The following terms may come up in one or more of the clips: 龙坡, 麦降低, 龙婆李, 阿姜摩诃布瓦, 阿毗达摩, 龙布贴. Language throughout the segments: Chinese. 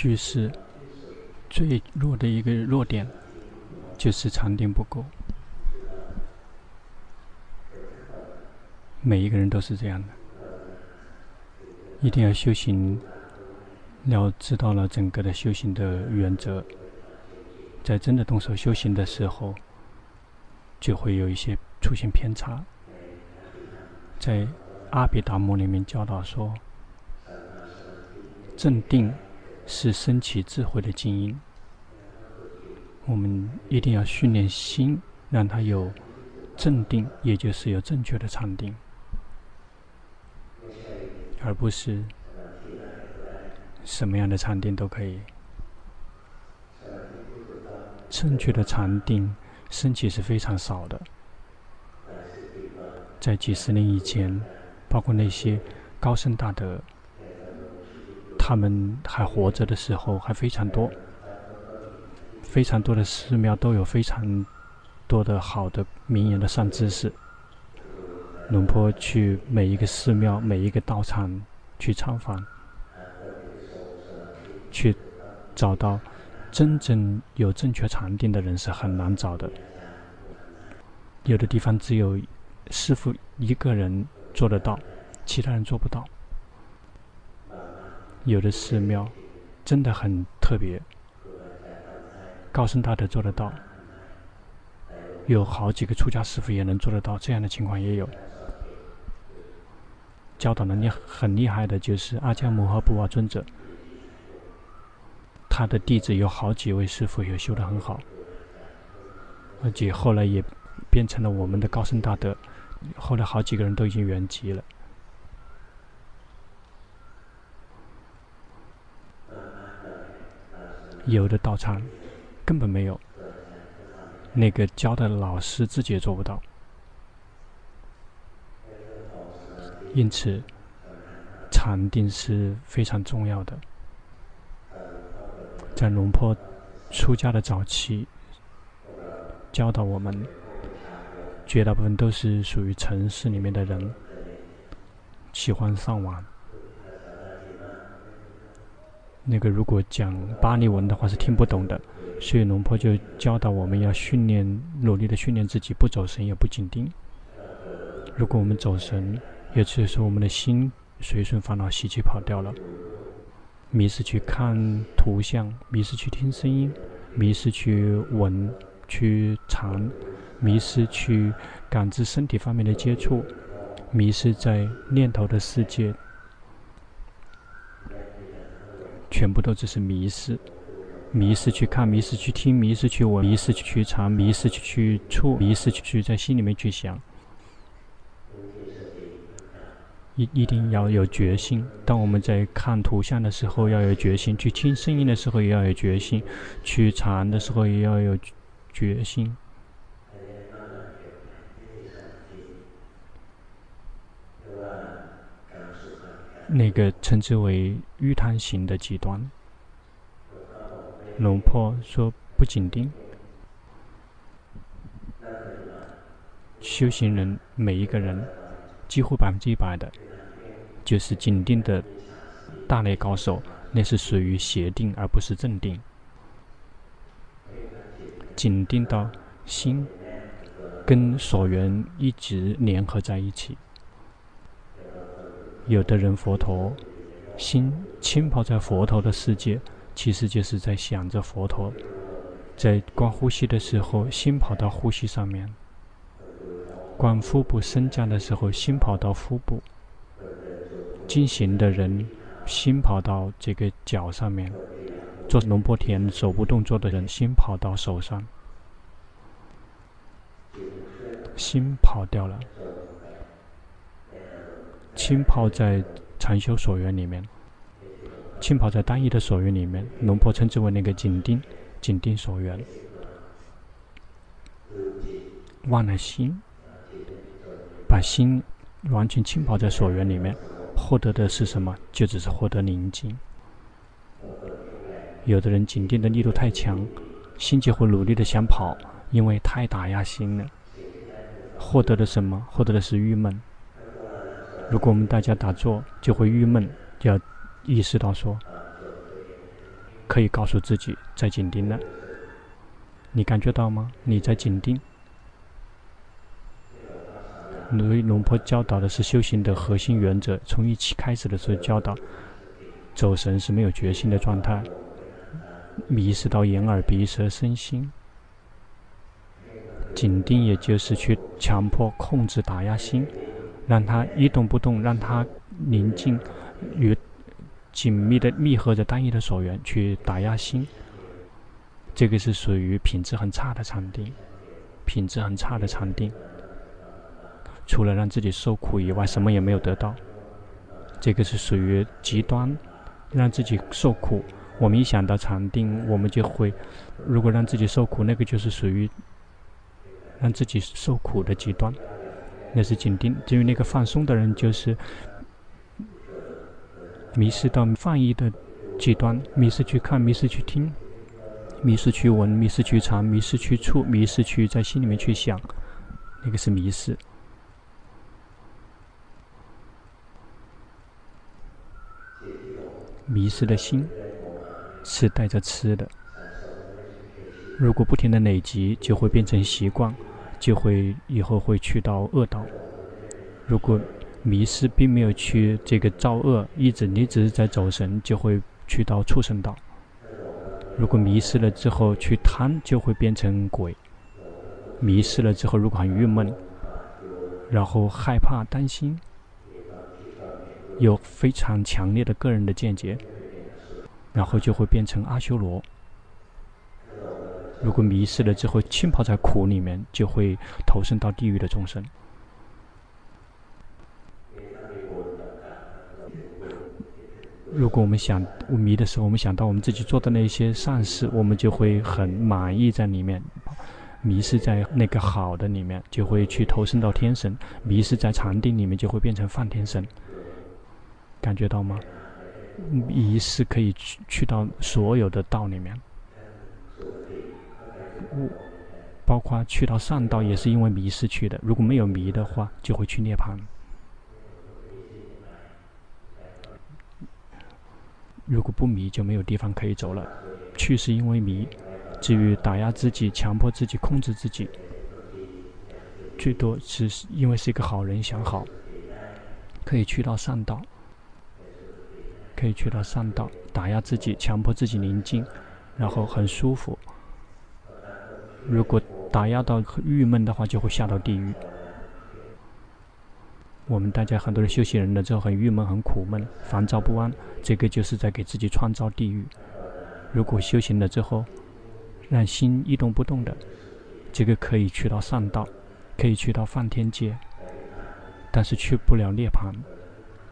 句式最弱的一个弱点就是长定不够，每一个人都是这样的，一定要修行，要知道了整个的修行的原则，在真的动手修行的时候就会有一些出现偏差。在阿毗达摩里面教导说，正定是升起智慧的精英，我们一定要训练心，让它有正定，也就是有正确的禅定，而不是什么样的禅定都可以。正确的禅定升起是非常少的，在几十年以前，包括那些高僧大德，他们还活着的时候还非常多，非常多的寺庙都有非常多的好的名人的善知识。龙坡去每一个寺庙、每一个道场去参访，去找到真正有正确禅定的人是很难找的。有的地方只有师父一个人做得到，其他人做不到。有的寺庙真的很特别，高僧大德做得到，有好几个出家师父也能做得到，这样的情况也有。教导能力很厉害的就是阿姜摩诃布瓦尊者，他的弟子有好几位师父也修得很好，而且后来也变成了我们的高僧大德，后来好几个人都已经圆寂了。有的道场根本没有，那个教的老师自己也做不到，因此禅定是非常重要的。在龙坡出家的早期教导我们，绝大部分都是属于城市里面的人，喜欢上网。那个如果讲巴利文的话是听不懂的，所以龙坡就教导我们要训练，努力的训练自己，不走神也不紧盯。如果我们走神，也就是我们的心随顺烦恼习气跑掉了，迷失去看图像，迷失去听声音，迷失去闻、去尝，迷失去感知身体方面的接触，迷失在念头的世界，全部都只是迷失。迷失去看，迷失去听，迷失去闻，迷失去尝，迷失去触，迷失去在心里面去想。一定要有决心，当我们在看图像的时候要有决心，去听声音的时候也要有决心，去尝的时候也要有决心。那个称之为欲贪行的极端。龙坡说不紧盯，修行人每一个人几乎100%的就是紧盯的大类高手，那是属于邪定而不是正定。紧盯到心跟所缘一直联合在一起，有的人佛陀心浸泡在佛陀的世界，其实就是在想着佛陀。在观呼吸的时候，心跑到呼吸上面；观腹部升降的时候，心跑到腹部；进行的人，心跑到这个脚上面；做龙坡田手部动作的人，心跑到手上。心跑掉了，浸泡在禅修所缘里面，浸泡在单一的所缘里面，龙坡称之为那个紧盯，紧盯所缘，忘了心，把心完全浸泡在所缘里面，获得的是什么？就只是获得宁静。有的人紧盯的力度太强，心就会努力的想跑，因为太打压心了，获得的什么？获得的是郁闷。如果我们大家打坐就会郁闷，就要意识到说，可以告诉自己在紧盯了。你感觉到吗？你在紧盯。龙婆教导的是修行的核心原则，从一期开始的时候教导，走神是没有决心的状态，迷失到眼耳鼻舌身心。紧盯也就是去强迫控制打压心，让它一动不动，让它宁静与紧密的密合着单一的所缘去打压心，这个是属于品质很差的禅定。品质很差的禅定除了让自己受苦以外什么也没有得到，这个是属于极端让自己受苦。我们一想到禅定我们就会，如果让自己受苦，那个就是属于让自己受苦的极端，那是紧盯。至于那个放松的人，就是迷失到放逸的极端，迷失去看，迷失去听，迷失去闻，迷失去尝，迷失去触，迷失去在心里面去想，那个是迷失。迷失的心是带着痴的，如果不停的累积就会变成习惯，就会以后会去到恶道。如果迷失并没有去这个造恶，一直在走神，就会去到畜生道。如果迷失了之后去贪，就会变成鬼。迷失了之后如果很郁闷，然后害怕担心，有非常强烈的个人的见解，然后就会变成阿修罗。如果迷失了之后浸泡在苦里面，就会投身到地狱的众生。如果我们想迷的时候，我们想到我们自己做的那些善事，我们就会很满意在里面，迷失在那个好的里面，就会去投身到天神。迷失在禅定里面就会变成梵天神，感觉到吗？迷失可以去到所有的道里面，包括去到上道也是因为迷失去的。如果没有迷的话就会去涅槃。如果不迷就没有地方可以走了，去是因为迷。至于打压自己，强迫自己，控制自己，最多是因为是一个好人，想好可以去到上道，可以去到上道，打压自己，强迫自己宁静，然后很舒服。如果打压到郁闷的话就会下到地狱。我们大家很多人修行人了之后很郁闷，很苦闷，烦躁不安，这个就是在给自己创造地狱。如果修行了之后让心一动不动的，这个可以去到上道，可以去到梵天界，但是去不了涅槃，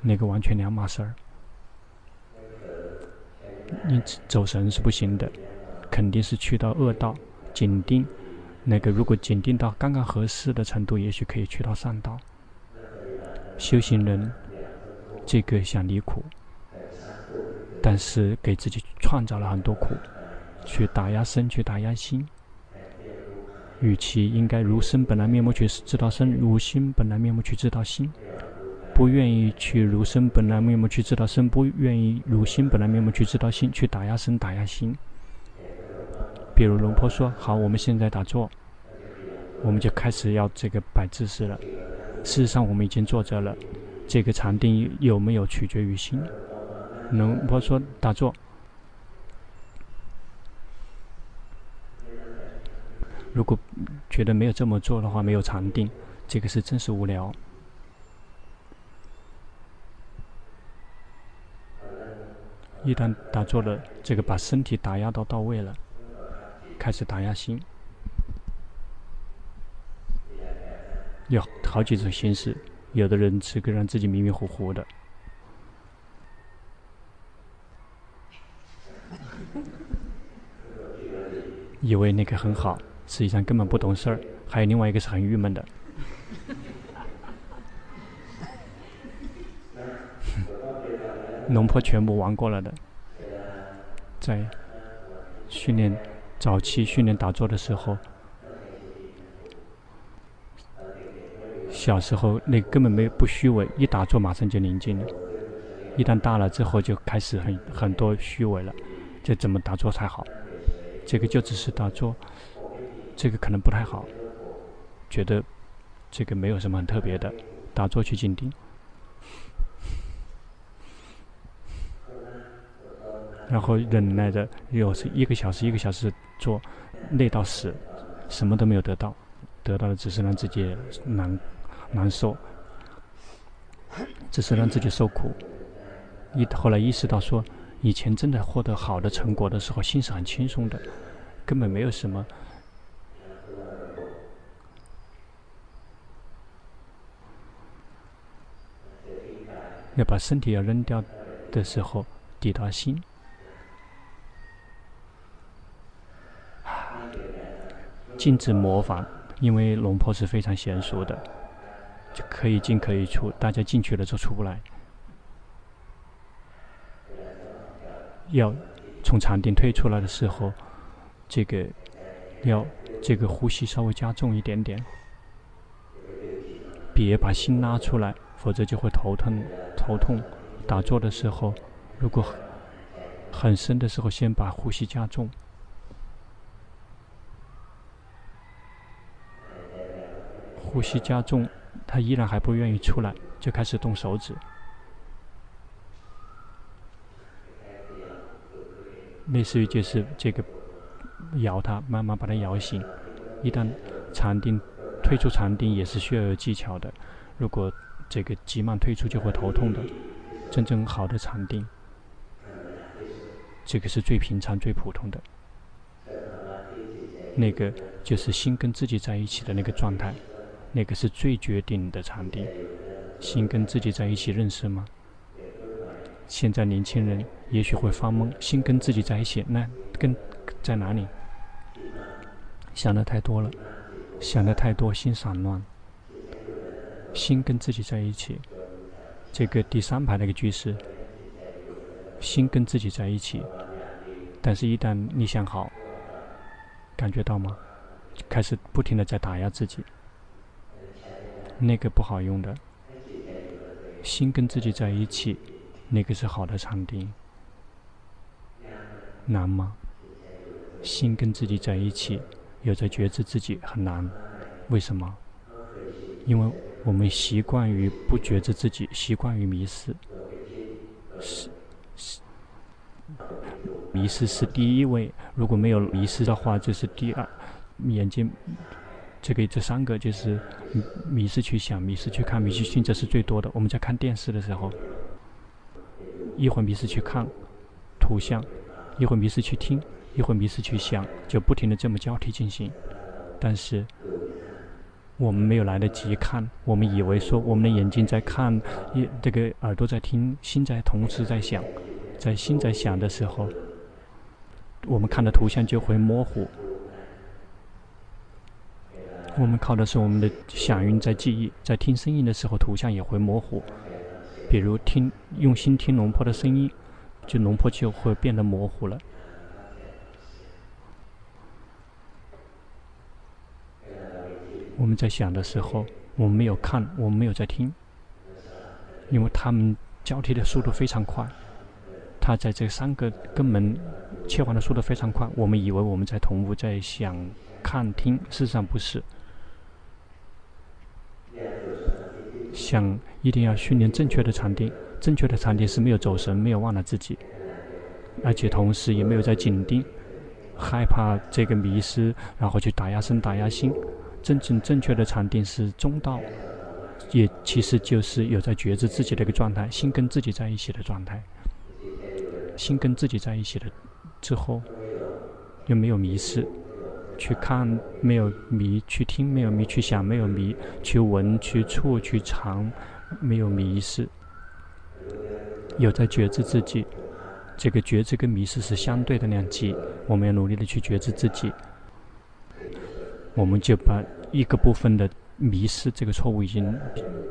那个完全两码事儿。因此走神是不行的，肯定是去到恶道。紧盯那个，如果紧盯到刚刚合适的程度，也许可以去到上道。修行人这个想离苦，但是给自己创造了很多苦，去打压身，去打压心。与其应该如身本来面目去知道身，如心本来面目去知道心，不愿意去如身本来面目去知道身，不愿意如心本来面目去知道心，去打压身，打压心。比如龙婆说好，我们现在打坐，我们就开始要这个摆姿势了，事实上我们已经坐着了，这个禅定有没有取决于心。龙婆说打坐，如果觉得没有这么做的话没有禅定，这个是真是无聊。一旦打坐了，这个把身体打压到位了，开始打压心。有好几种形式，有的人是让自己迷迷糊糊的，以为那个很好，实际上根本不懂事儿。还有另外一个是很郁闷的，龙婆全部玩过了的。在训练早期训练打坐的时候，小时候那根本没不虚伪，一打坐马上就宁静了。一旦大了之后就开始很多虚伪了，这怎么打坐才好？这个就只是打坐，这个可能不太好，觉得这个没有什么很特别的，打坐去静定。然后忍耐着，有时1个小时做，累到死，什么都没有得到，得到的只是让自己难受，只是让自己受苦。后来意识到说，以前真的获得好的成果的时候，心是很轻松的，根本没有什么。要把身体要扔掉的时候，抵达心。禁止模仿，因为龙婆是非常娴熟的，就可以进可以出，大家进去了就出不来。要从禅定退出来的时候，这个呼吸稍微加重一点点，别把心拉出来，否则就会头痛。打坐的时候，如果很深的时候，先把呼吸加重。呼吸加重，他依然还不愿意出来，就开始动手指。类似于就是这个摇他，慢慢把他摇醒。一旦禅定退出，禅定也是需要有技巧的。如果这个急慢退出，就会头痛的。真正好的禅定，这个是最平常、最普通的。那个就是心跟自己在一起的那个状态。那个是最绝顶的禅定，心跟自己在一起认识吗？现在年轻人也许会发懵，心跟自己在一起，那跟在哪里？想的太多了，想的太多，心散乱。心跟自己在一起，这个第3排那个居士，心跟自己在一起，但是一旦你想好，感觉到吗？开始不停的在打压自己。那个不好用的，心跟自己在一起，那个是好的禅定。难吗？心跟自己在一起，有着觉知自己很难。为什么？因为我们习惯于不觉知自己，习惯于迷失。迷失是第1位，如果没有迷失的话，就是第2。眼睛。这3个就是迷失去想、迷失去看、迷失去听，这是最多的。我们在看电视的时候，一会儿迷失去看图像，一会儿迷失去听，一会儿迷失去想，就不停的这么交替进行。但是我们没有来得及看，我们以为说我们的眼睛在看，这个耳朵在听，心在同时在想。在心在想的时候，我们看的图像就会模糊。我们靠的是我们的想云在记忆，在听声音的时候，图像也会模糊。比如用心听龙婆的声音，就龙婆就会变得模糊了。我们在想的时候，我们没有看，我们没有在听，因为他们交替的速度非常快。他在这3个根本切换的速度非常快，我们以为我们在同步在想、看、听，事实上不是。想一定要训练正确的禅定，正确的禅定是没有走神，没有忘了自己，而且同时也没有在紧盯，害怕这个迷失，然后去打压身、打压心。真正正确的禅定是中道，也其实就是有在觉知自己的一个状态，心跟自己在一起的状态。心跟自己在一起了之后，又没有迷失。去看没有迷，去听没有迷，去想没有迷，去闻、去触、去尝没有迷失，有在觉知自己。这个觉知跟迷失是相对的2级，我们要努力的去觉知自己。我们就把一个部分的迷失这个错误已经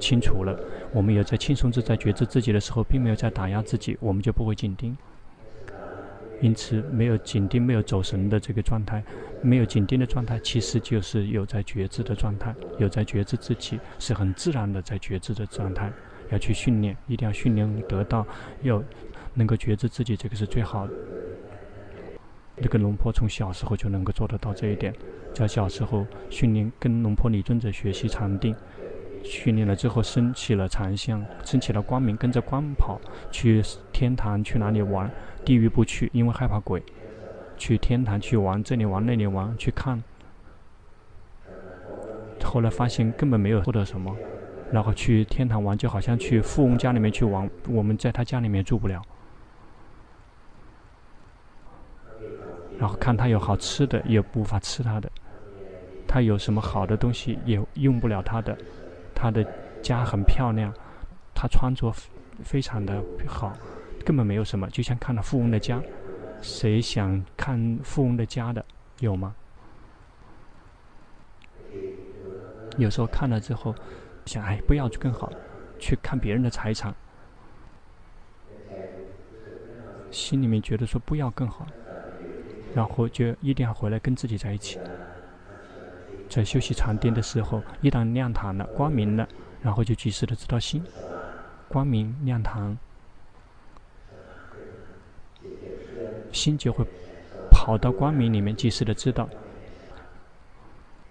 清除了。我们有在轻松自在觉知自己的时候，并没有在打压自己，我们就不会紧盯。因此没有紧盯，没有走神的这个状态，没有紧盯的状态，其实就是有在觉知的状态。有在觉知自己是很自然的在觉知的状态，要去训练，一定要训练得到，要能够觉知自己，这个是最好的。那个龙婆从小时候就能够做得到这一点，在小时候训练跟龙婆李尊者学习禅定，训练了之后升起了禅相，升起了光明，跟着光跑去天堂，去哪里玩，地狱不去，因为害怕鬼，去天堂去玩，这里玩那里玩去看，后来发现根本没有获得什么，然后去天堂玩就好像去富翁家里面去玩，我们在他家里面住不了，然后看他有好吃的也无法吃他的，他有什么好的东西也用不了他的，他的家很漂亮，他穿着非常的好，根本没有什么，就像看了富翁的家，谁想看富翁的家的，有吗？有时候看了之后想，哎，不要就更好，去看别人的财产，心里面觉得说不要更好，然后就一定要回来跟自己在一起。在休息禅定的时候，一旦亮堂了，光明了，然后就及时的知道心光明亮堂，心就会跑到光明里面，及时的知道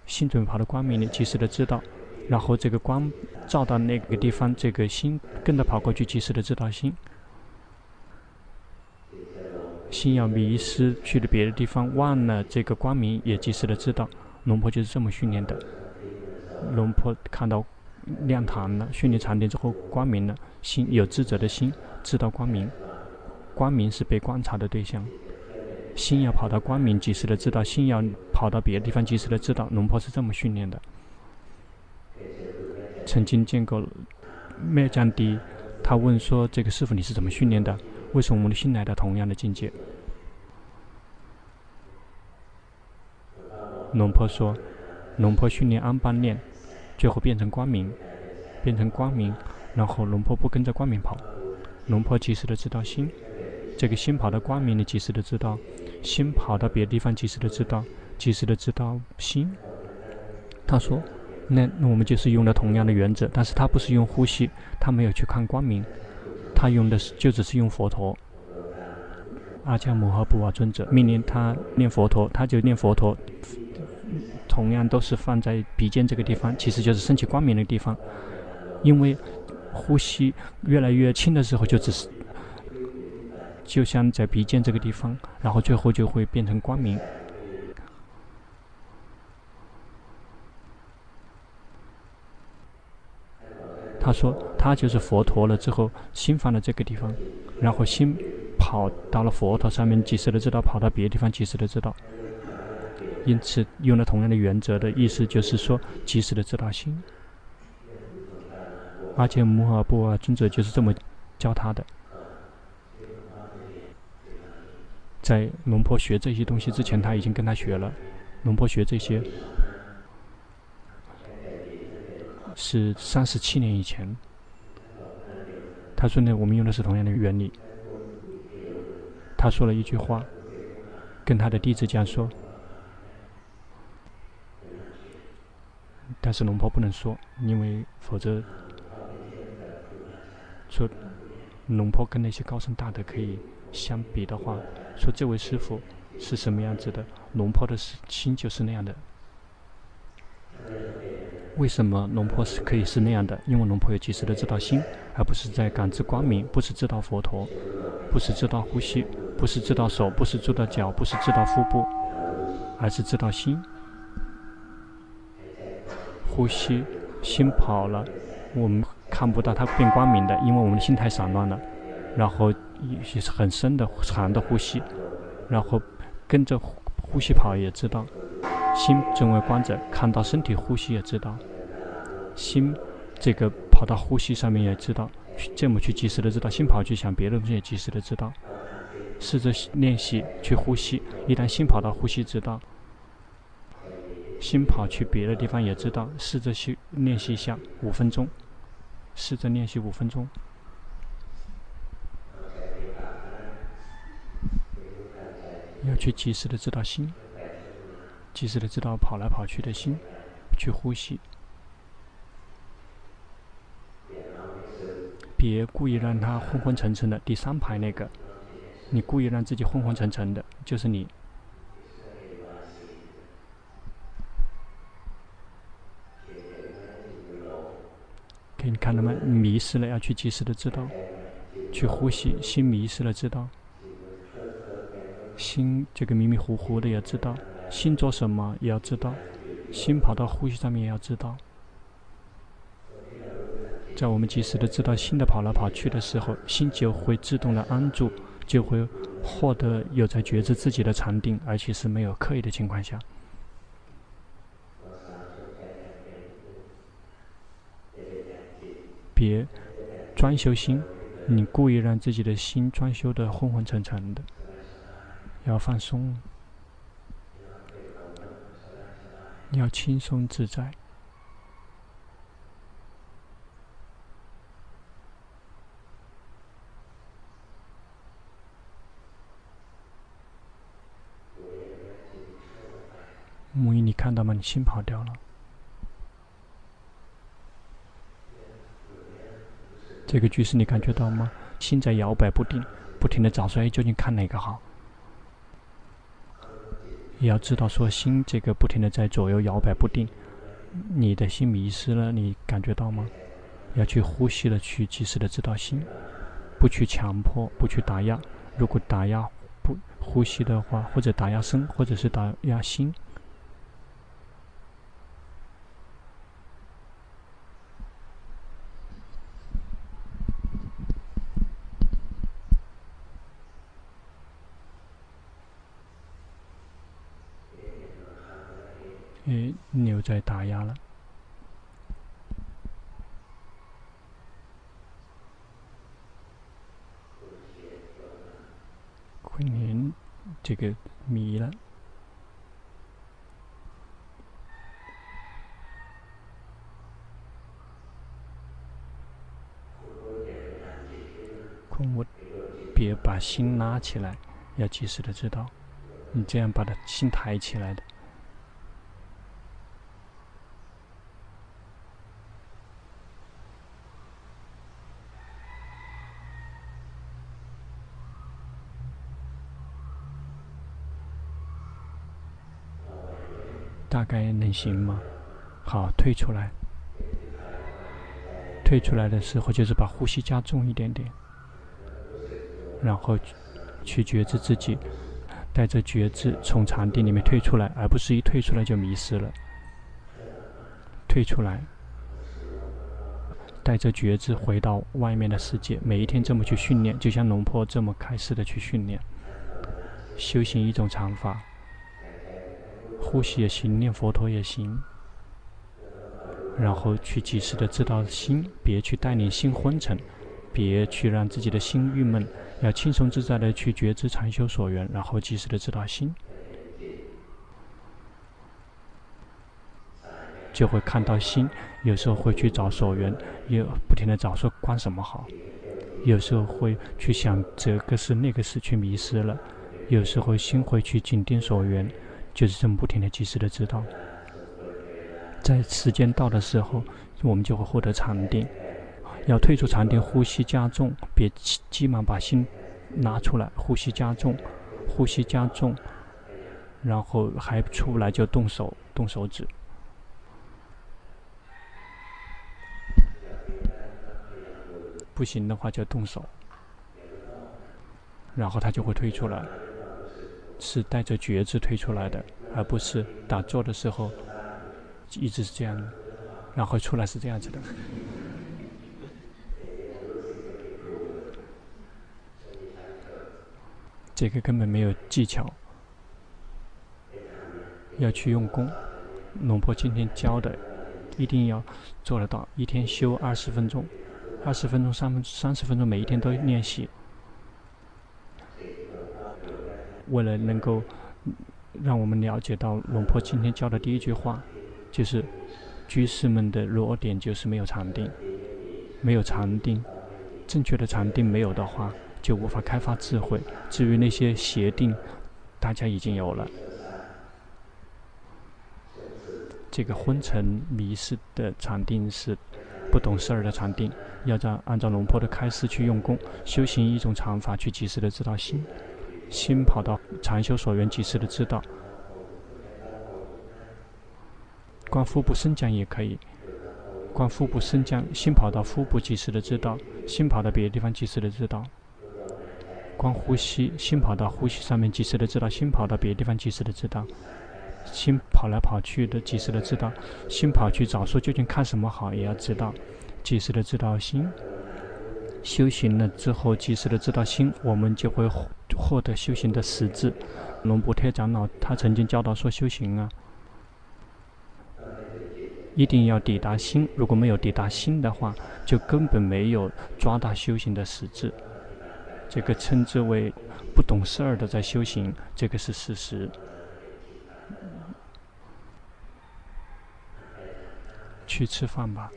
心准跑到光明里，及时的知道，然后这个光照到那个地方，这个心跟着跑过去，及时的知道心，心要迷失去了别的地方，忘了这个光明，也及时的知道。龙婆就是这么训练的。龙婆看到亮堂了，训练禅定之后光明了，心有智者的心知道光明，光明是被观察的对象，心要跑到光明及时的知道，心要跑到别的地方及时的知道，龙婆是这么训练的。曾经见过麦降低，他问说，这个师父你是怎么训练的，为什么我们的心来到同样的境界？龙婆说，龙婆训练安般念，最后变成光明，变成光明，然后龙婆不跟着光明跑，龙婆及时的知道心，这个心跑到光明你及时的知道，心跑到别的地方及时的知道，及时的知道心。他说那我们就是用了同样的原则，但是他不是用呼吸，他没有去看光明，他用的就只是用佛陀。阿姜摩诃布瓦尊者命令他念佛陀，他就念佛陀，同样都是放在鼻尖这个地方，其实就是升起光明的地方。因为呼吸越来越轻的时候，就只是就像在鼻尖这个地方，然后最后就会变成光明。他说他就是佛陀了之后，心放到这个地方，然后心跑到了佛陀上面及时的知道，跑到别的地方及时的知道。因此用了同样的原则的意思就是说及时的知道心。阿姜摩诃布瓦尊者就是这么教他的。在龙婆学这些东西之前，他已经跟他学了。龙婆学这些是37年以前。他说呢，我们用的是同样的原理。他说了一句话，跟他的弟子讲说，但是龙婆不能说，因为否则说龙婆跟那些高僧大德可以相比的话，说这位师父是什么样子的，龙婆的心就是那样的。为什么龙婆是可以是那样的？因为龙婆有及时的知道心，而不是在感知光明，不是知道佛陀，不是知道呼吸，不是知道手，不是知道脚，不是知道腹部，而是知道心。呼吸，心跑了，我们看不到它变光明的，因为我们的心太散乱了。然后也是很深的长的呼吸，然后跟着呼吸跑也知道，心成为观者，看到身体呼吸也知道，心这个跑到呼吸上面也知道，这么去及时的知道，心跑去想别的东西也及时的知道，试着练习去呼吸，一旦心跑到呼吸知道。心跑去别的地方也知道，试着去练习一下5分钟，试着练习5分钟。要去及时的知道心，及时的知道跑来跑去的心，去呼吸，别故意让它昏昏沉沉的。第3排那个，你故意让自己昏昏沉沉的，就是你你看他们迷失了，要去及时的知道，去呼吸。心迷失了知道，心这个迷迷糊糊的也知道，心做什么也要知道，心跑到呼吸上面也要知道。在我们及时的知道心的跑来跑去的时候，心就会自动的安住，就会获得有在觉知自己的禅定，而且是没有刻意的情况下。别专修心，你故意让自己的心专修的昏昏沉沉的，要放松，要轻松自在。母仪，你看到吗？你心跑掉了。这个局势你感觉到吗？心在摇摆不定，不停的找说，哎，究竟看哪个好？也要知道说，心这个不停的在左右摇摆不定，你的心迷失了，你感觉到吗？要去呼吸的，去及时的知道心，不去强迫，不去打压。如果打压不呼吸的话，或者打压身，或者是打压心。你又在打压了。昆明这个迷了。昆我别把心拉起来，要及时的知道，你这样把它心抬起来的。大概能行吗？好，退出来。退出来的时候，就是把呼吸加重一点点，然后去觉知自己，带着觉知从禅定里面退出来，而不是一退出来就迷失了。退出来，带着觉知回到外面的世界。每一天这么去训练，就像龙婆这么开始的去训练，修行一种禅法。呼吸也行，念佛陀也行，然后去及时的知道心，别去带领心昏沉，别去让自己的心郁闷，要轻松自在的去觉知禅修所缘，然后及时的知道心，就会看到心。有时候会去找所缘，也不停的找说观什么好，有时候会去想这个事那个事，去迷失了。有时候心会去紧盯所缘，就是这么不停的及时的知道。在时间到的时候，我们就会获得禅定。要退出禅定，呼吸加重，别急忙把心拿出来，呼吸加重，呼吸加重，然后还出不来就动手，动手指。不行的话就动手，然后他就会退出来。是带着觉知退出来的，而不是打坐的时候一直是这样的，然后出来是这样子的。这个根本没有技巧，要去用功。龙婆今天教的一定要做得到，一天修20分钟，20分钟、30分钟，每一天都练习。为了能够让我们了解到龙婆今天教的第一句话，就是居士们的弱点就是没有禅定。没有禅定，正确的禅定没有的话，就无法开发智慧。至于那些邪定，大家已经有了。这个昏沉迷失的禅定是不懂事儿的禅定，要按照龙婆的开示去用功，修行一种禅法，去及时的知道心。心跑到禅修所缘，及时的知道。观腹部升降也可以，观腹部升降，心跑到腹部及时的知道，心跑到别的地方及时的知道；观呼吸，心跑到呼吸上面及时的知道，心跑到别的地方及时的知道；心跑来跑去的及时的知道，心跑去找书究竟看什么好也要知道，及时的知道心。修行了之后，及时的知道心，我们就会获得修行的实质。龙布贴长老他曾经教导说，修行啊，一定要抵达心，如果没有抵达心的话，就根本没有抓到修行的实质。这个称之为不懂事儿的在修行，这个是事实。去吃饭吧。